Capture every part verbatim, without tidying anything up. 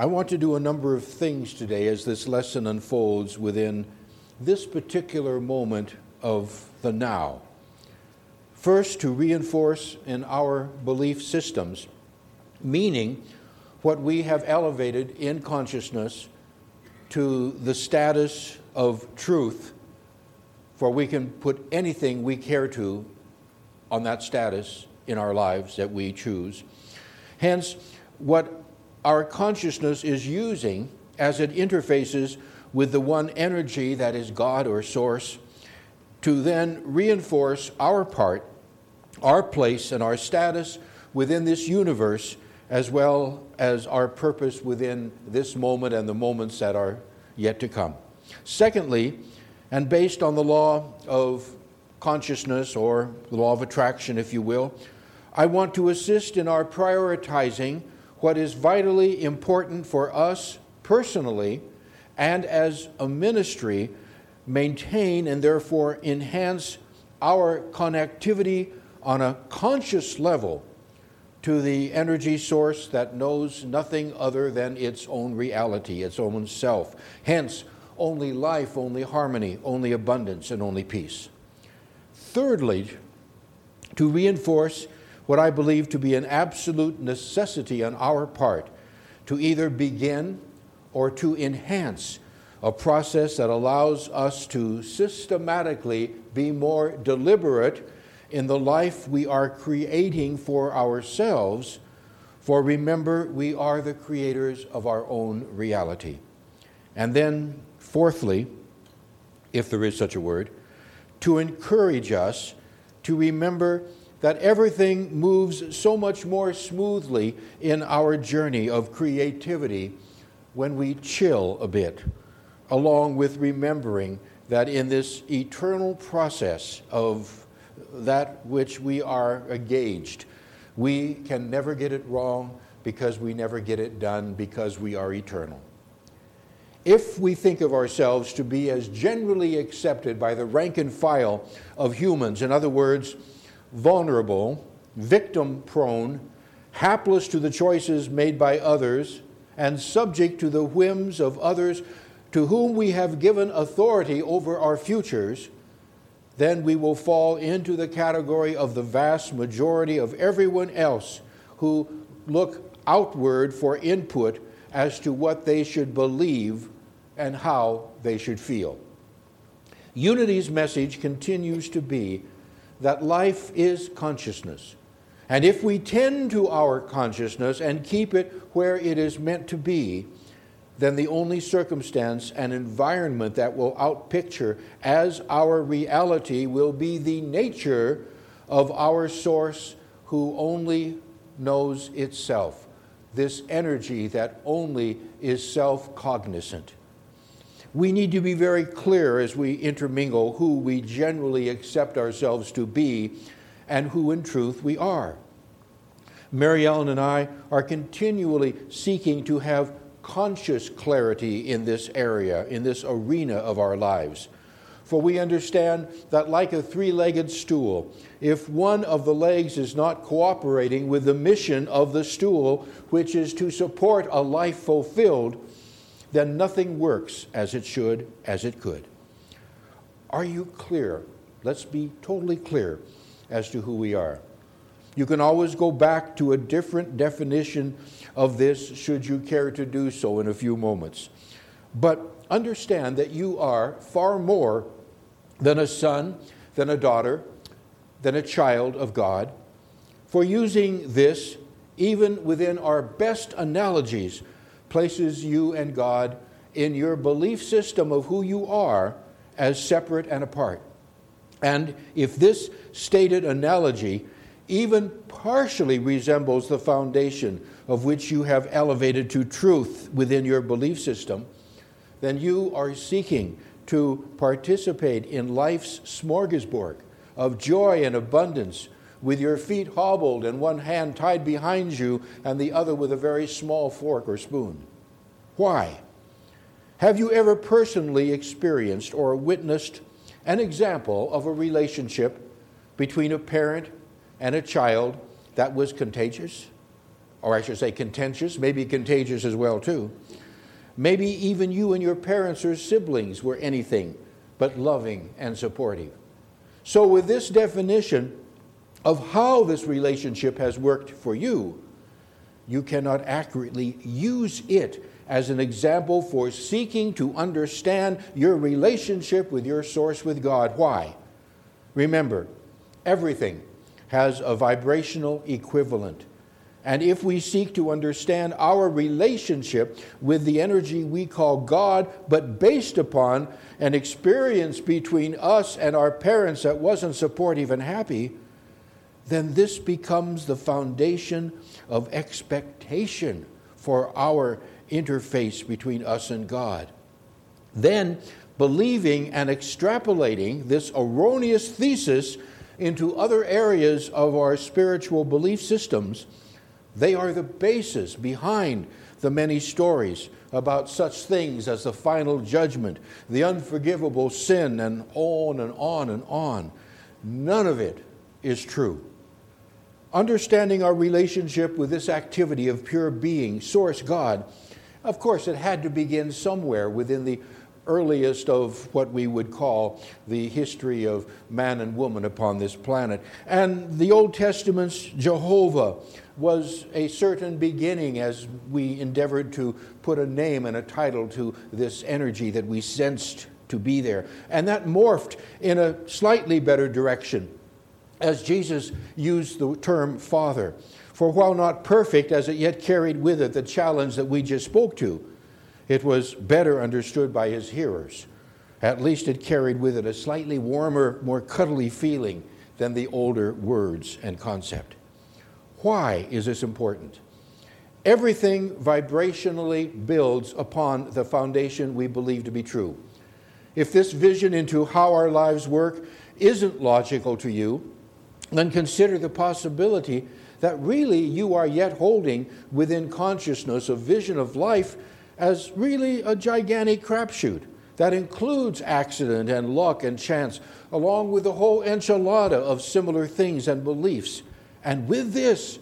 I want to do a number of things today as this lesson unfolds within this particular moment of the now. First, to reinforce in our belief systems, meaning what we have elevated in consciousness to the status of truth, for we can put anything we care to on that status in our lives that we choose. Hence, what our consciousness is using as it interfaces with the one energy that is God or Source, to then reinforce our part, our place, and our status within this universe, as well as our purpose within this moment and the moments that are yet to come. Secondly, and based on the law of consciousness, or the law of attraction, if you will, I want to assist in our prioritizing what is vitally important for us personally, and as a ministry, maintain and therefore enhance our connectivity on a conscious level to the energy source that knows nothing other than its own reality, its own self. Hence, only life, only harmony, only abundance, and only peace. Thirdly, to reinforce what I believe to be an absolute necessity on our part to either begin or to enhance a process that allows us to systematically be more deliberate in the life we are creating for ourselves, for remember, we are the creators of our own reality. And then, fourthly, if there is such a word, to encourage us to remember that everything moves so much more smoothly in our journey of creativity when we chill a bit, along with remembering that in this eternal process of that which we are engaged, we can never get it wrong because we never get it done because we are eternal. If we think of ourselves to be as generally accepted by the rank and file of humans, in other words, vulnerable, victim-prone, hapless to the choices made by others, and subject to the whims of others to whom we have given authority over our futures, then we will fall into the category of the vast majority of everyone else who look outward for input as to what they should believe and how they should feel. Unity's message continues to be that life is consciousness, and if we tend to our consciousness and keep it where it is meant to be, then the only circumstance and environment that will outpicture as our reality will be the nature of our source who only knows itself, this energy that only is self-cognizant. We need to be very clear as we intermingle who we generally accept ourselves to be and who in truth we are. Mary Ellen and I are continually seeking to have conscious clarity in this area, in this arena of our lives. For we understand that like a three-legged stool, if one of the legs is not cooperating with the mission of the stool, which is to support a life fulfilled, then nothing works as it should, as it could. Are you clear? Let's be totally clear as to who we are. You can always go back to a different definition of this, should you care to do so in a few moments. But understand that you are far more than a son, than a daughter, than a child of God. For using this, even within our best analogies, places you and God in your belief system of who you are as separate and apart. And if this stated analogy even partially resembles the foundation of which you have elevated to truth within your belief system, then you are seeking to participate in life's smorgasbord of joy and abundance with your feet hobbled and one hand tied behind you and the other with a very small fork or spoon. Why? Have you ever personally experienced or witnessed an example of a relationship between a parent and a child that was contagious? or I should say contentious, maybe contagious as well too. Maybe even you and your parents or siblings were anything but loving and supportive. So with this definition of how this relationship has worked for you, you cannot accurately use it as an example for seeking to understand your relationship with your source, with God. Why? Remember, everything has a vibrational equivalent. And if we seek to understand our relationship with the energy we call God, but based upon an experience between us and our parents that wasn't supportive and happy, then this becomes the foundation of expectation for our interface between us and God. Then, believing and extrapolating this erroneous thesis into other areas of our spiritual belief systems, they are the basis behind the many stories about such things as the final judgment, the unforgivable sin, and on and on and on. None of it is true. Understanding our relationship with this activity of pure being, Source God, of course, it had to begin somewhere within the earliest of what we would call the history of man and woman upon this planet. And the Old Testament's Jehovah was a certain beginning as we endeavored to put a name and a title to this energy that we sensed to be there. And that morphed in a slightly better direction as Jesus used the term Father. For while not perfect, as it yet carried with it the challenge that we just spoke to, it was better understood by his hearers. At least it carried with it a slightly warmer, more cuddly feeling than the older words and concept. Why is this important? Everything vibrationally builds upon the foundation we believe to be true. If this vision into how our lives work isn't logical to you, then consider the possibility that really you are yet holding within consciousness a vision of life as really a gigantic crapshoot that includes accident and luck and chance, along with the whole enchilada of similar things and beliefs. And with this,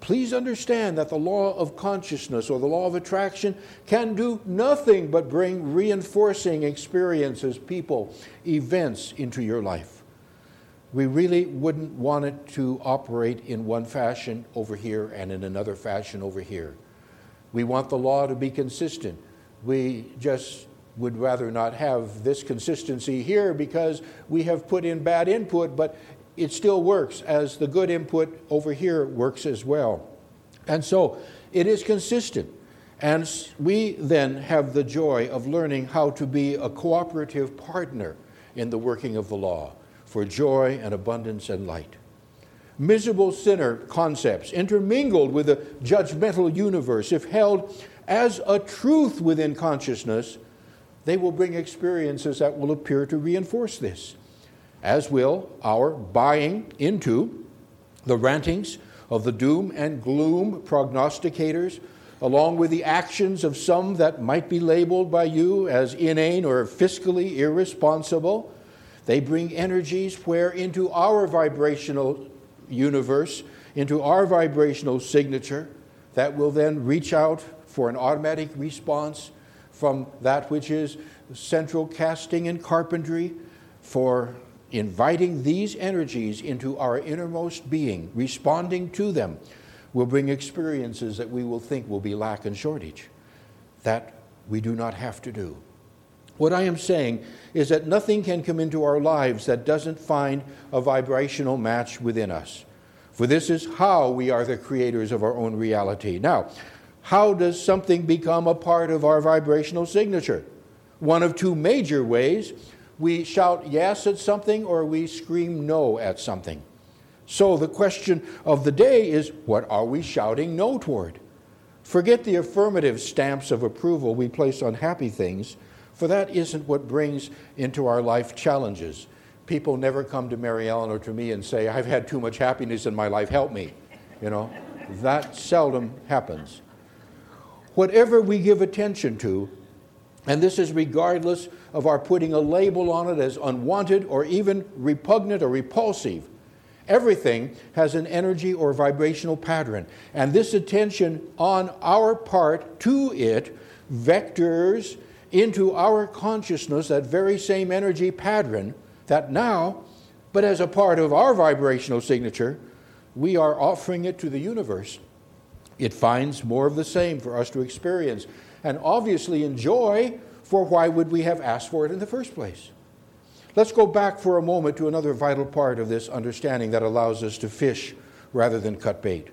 please understand that the law of consciousness or the law of attraction can do nothing but bring reinforcing experiences, people, events into your life. We really wouldn't want it to operate in one fashion over here and in another fashion over here. We want the law to be consistent. We just would rather not have this consistency here because we have put in bad input, but it still works as the good input over here works as well. And so it is consistent. And we then have the joy of learning how to be a cooperative partner in the working of the law for joy and abundance and light. Miserable sinner concepts intermingled with a judgmental universe, if held as a truth within consciousness, they will bring experiences that will appear to reinforce this, as will our buying into the rantings of the doom and gloom prognosticators, along with the actions of some that might be labeled by you as inane or fiscally irresponsible. They bring energies where into our vibrational universe, into our vibrational signature, that will then reach out for an automatic response from that which is central casting and carpentry, for inviting these energies into our innermost being, responding to them, will bring experiences that we will think will be lack and shortage. That we do not have to do. What I am saying is that nothing can come into our lives that doesn't find a vibrational match within us. For this is how we are the creators of our own reality. Now, how does something become a part of our vibrational signature? One of two major ways. We shout yes at something or we scream no at something. So the question of the day is, what are we shouting no toward? Forget the affirmative stamps of approval we place on happy things, for that isn't what brings into our life challenges. People never come to Mary Ellen or to me and say, I've had too much happiness in my life, help me. You know, that seldom happens. Whatever we give attention to, and this is regardless of our putting a label on it as unwanted or even repugnant or repulsive, Everything has an energy or vibrational pattern. And this attention on our part to it vectors into our consciousness that very same energy pattern that now, but as a part of our vibrational signature, we are offering it to the universe. It finds more of the same for us to experience and obviously enjoy, for why would we have asked for it in the first place? Let's go back for a moment to another vital part of this understanding that allows us to fish rather than cut bait.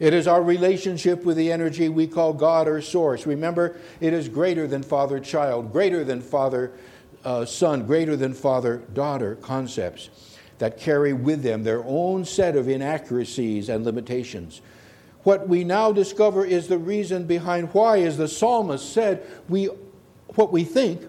It is our relationship with the energy we call God or Source. Remember, it is greater than father-child, greater than father-son, uh, greater than father-daughter concepts that carry with them their own set of inaccuracies and limitations. What we now discover is the reason behind why, as the psalmist said, we, what we think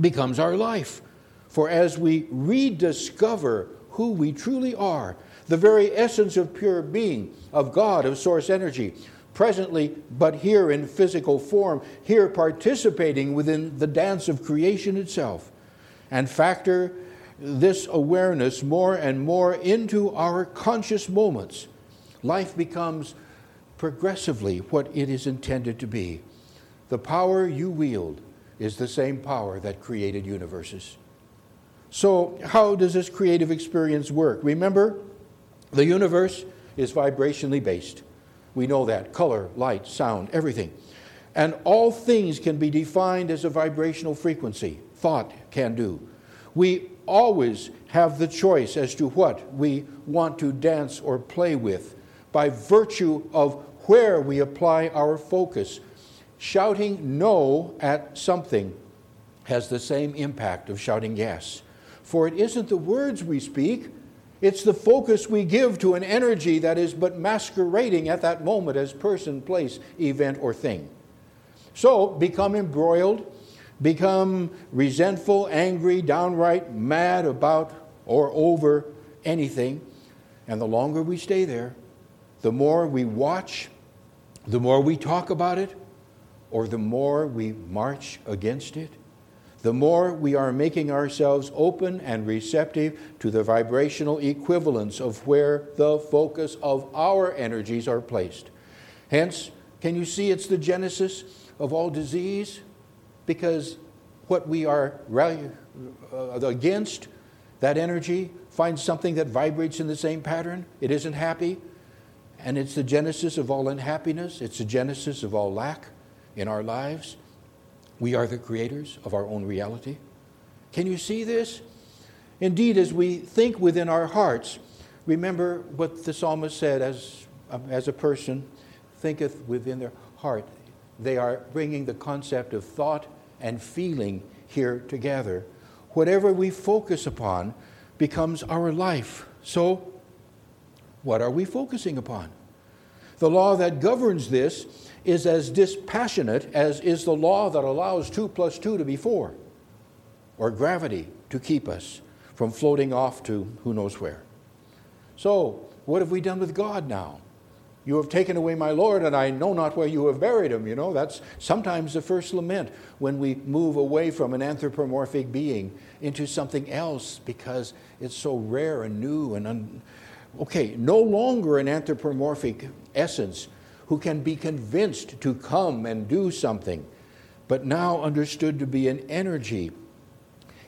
becomes our life. For as we rediscover who we truly are, the very essence of pure being, of God, of source energy, presently but here in physical form, here participating within the dance of creation itself, and factor this awareness more and more into our conscious moments, life becomes progressively what it is intended to be. The power you wield is the same power that created universes. So how does this creative experience work? Remember, the universe is vibrationally based. We know that. Color, light, sound, everything. And all things can be defined as a vibrational frequency. Thought can do. We always have the choice as to what we want to dance or play with by virtue of where we apply our focus. Shouting no at something has the same impact of shouting yes. For it isn't the words we speak, it's the focus we give to an energy that is but masquerading at that moment as person, place, event, or thing. So become embroiled, become resentful, angry, downright mad about or over anything. And the longer we stay there, the more we watch, the more we talk about it, or the more we march against it, the more we are making ourselves open and receptive to the vibrational equivalence of where the focus of our energies are placed. Hence, can you see it's the genesis of all disease? Because what we are against, that energy, finds something that vibrates in the same pattern. It isn't happy. And it's the genesis of all unhappiness. It's the genesis of all lack in our lives. We are the creators of our own reality. Can you see this? Indeed, as we think within our hearts, remember what the psalmist said, as, as a person thinketh within their heart. They are bringing the concept of thought and feeling here together. Whatever we focus upon becomes our life. So, what are we focusing upon? The law that governs this is as dispassionate as is the law that allows two plus two to be four, or gravity to keep us from floating off to who knows where. So, what have we done with God now? You have taken away my Lord, and I know not where you have buried him. You know, that's sometimes the first lament when we move away from an anthropomorphic being into something else because it's so rare and new and un- Okay, no longer an anthropomorphic essence who can be convinced to come and do something, but now understood to be an energy.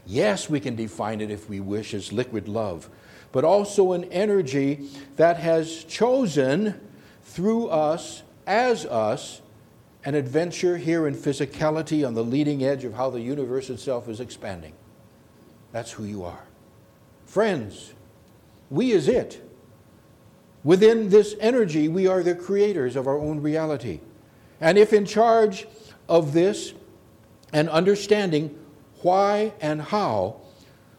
Yes, we can define it if we wish as liquid love, but also an energy that has chosen through us, as us, an adventure here in physicality on the leading edge of how the universe itself is expanding. That's who you are. Friends, we is it. Within this energy, we are the creators of our own reality. And if in charge of this and understanding why and how,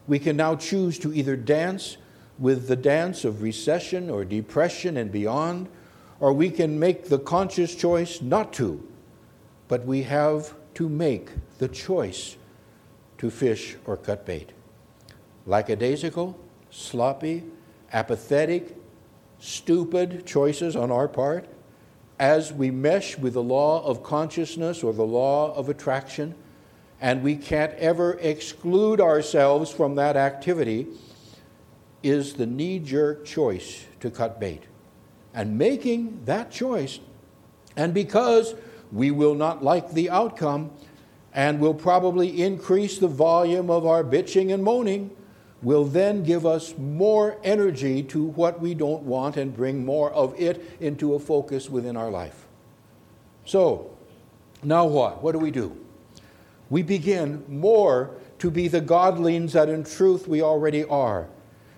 we can now choose to either dance with the dance of recession or depression and beyond, or we can make the conscious choice not to, but we have to make the choice to fish or cut bait. Lackadaisical, sloppy, apathetic, stupid choices on our part, as we mesh with the law of consciousness or the law of attraction, and we can't ever exclude ourselves from that activity, is the knee-jerk choice to cut bait. And making that choice, and because we will not like the outcome and will probably increase the volume of our bitching and moaning, will then give us more energy to what we don't want and bring more of it into a focus within our life. So, now what? What do we do? We begin more to be the godlings that in truth we already are.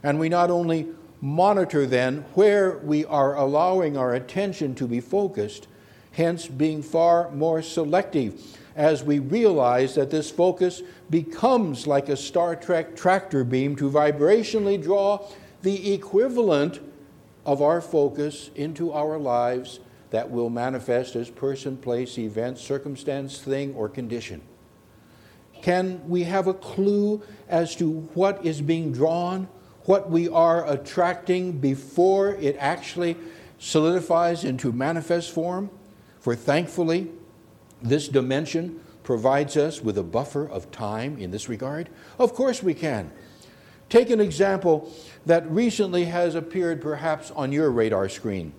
And we not only monitor then where we are allowing our attention to be focused, hence being far more selective as we realize that this focus becomes like a Star Trek tractor beam to vibrationally draw the equivalent of our focus into our lives that will manifest as person, place, event, circumstance, thing, or condition. Can we have a clue as to what is being drawn, what we are attracting before it actually solidifies into manifest form? For thankfully, this dimension provides us with a buffer of time in this regard. Of course we can. Take an example that recently has appeared perhaps on your radar screen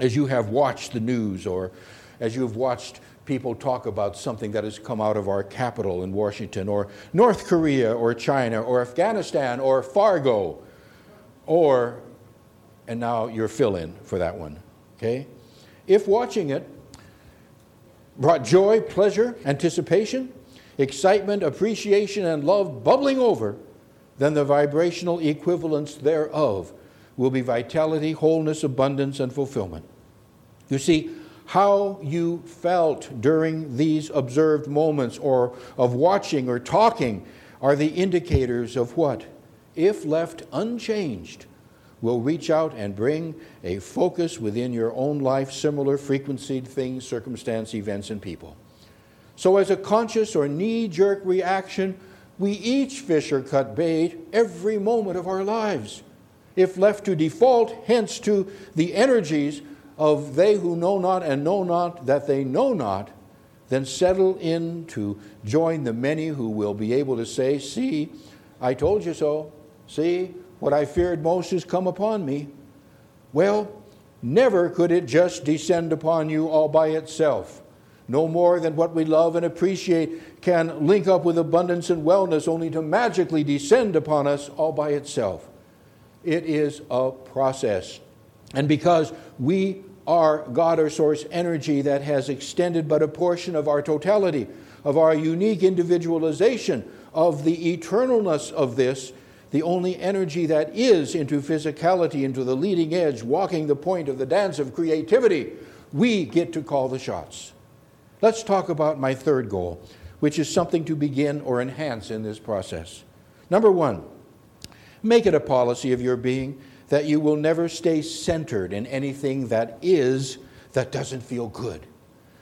as you have watched the news or as you have watched people talk about something that has come out of our capital in Washington, or North Korea, or China, or Afghanistan, or Fargo, or, and now your fill-in for that one, okay? If watching it brought joy, pleasure, anticipation, excitement, appreciation, and love bubbling over, then the vibrational equivalence thereof will be vitality, wholeness, abundance, and fulfillment. You see, how you felt during these observed moments or of watching or talking are the indicators of what, if left unchanged, will reach out and bring a focus within your own life, similar frequency, things, circumstance, events, and people. So as a conscious or knee-jerk reaction, we each fish or cut bait every moment of our lives. If left to default, hence to the energies of they who know not and know not that they know not, then settle in to join the many who will be able to say, see, I told you so. See, what I feared most has come upon me. Well, never could it just descend upon you all by itself. No more than what we love and appreciate can link up with abundance and wellness only to magically descend upon us all by itself. It is a process. And because we are God or source energy that has extended but a portion of our totality, of our unique individualization, of the eternalness of this, the only energy that is into physicality, into the leading edge, walking the point of the dance of creativity, we get to call the shots. Let's talk about my third goal, which is something to begin or enhance in this process. Number one, make it a policy of your being that you will never stay centered in anything that is that doesn't feel good,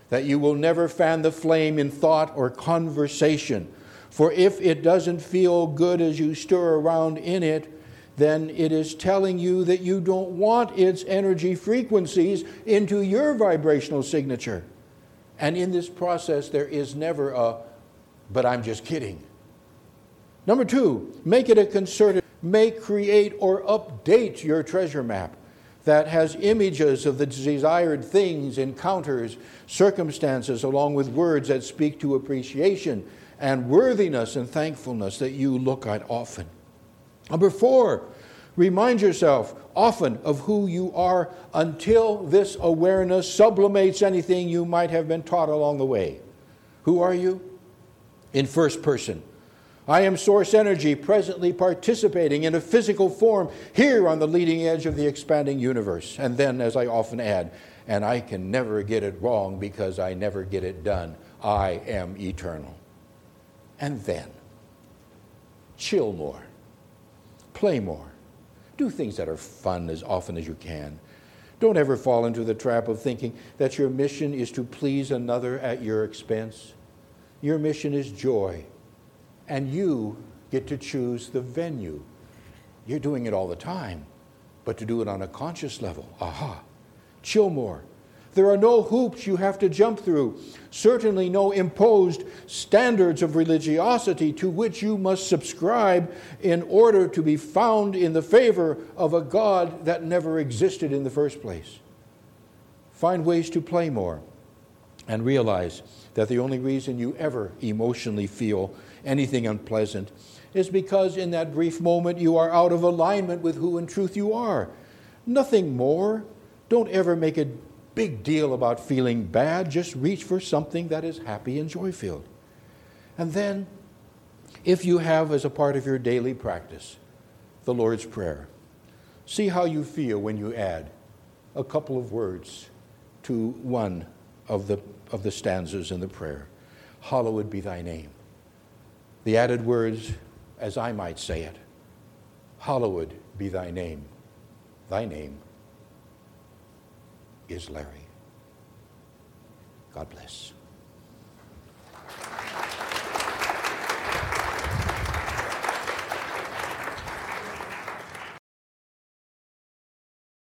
that you will never fan the flame in thought or conversation. For if it doesn't feel good as you stir around in it, then it is telling you that you don't want its energy frequencies into your vibrational signature. And in this process, there is never a, but I'm just kidding. Number two, make it a concerted May create or update your treasure map that has images of the desired things, encounters, circumstances, along with words that speak to appreciation and worthiness and thankfulness that you look at often. Number four, remind yourself often of who you are until this awareness sublimates anything you might have been taught along the way. Who are you? In first person. I am source energy presently participating in a physical form here on the leading edge of the expanding universe. And then, as I often add, and I can never get it wrong because I never get it done. I am eternal. And then, chill more. Play more. Do things that are fun as often as you can. Don't ever fall into the trap of thinking that your mission is to please another at your expense. Your mission is joy. And you get to choose the venue. You're doing it all the time, but to do it on a conscious level. Aha. Chill more. There are no hoops you have to jump through, certainly no imposed standards of religiosity to which you must subscribe in order to be found in the favor of a God that never existed in the first place. Find ways to play more and realize that the only reason you ever emotionally feel anything unpleasant is because in that brief moment you are out of alignment with who in truth you are. Nothing more. Don't ever make a big deal about feeling bad. Just reach for something that is happy and joy-filled. And then, if you have as a part of your daily practice the Lord's Prayer, see how you feel when you add a couple of words to one of the, of the stanzas in the prayer. Hallowed be thy name. The added words, as I might say it, hallowed be thy name. Thy name is Larry. God bless.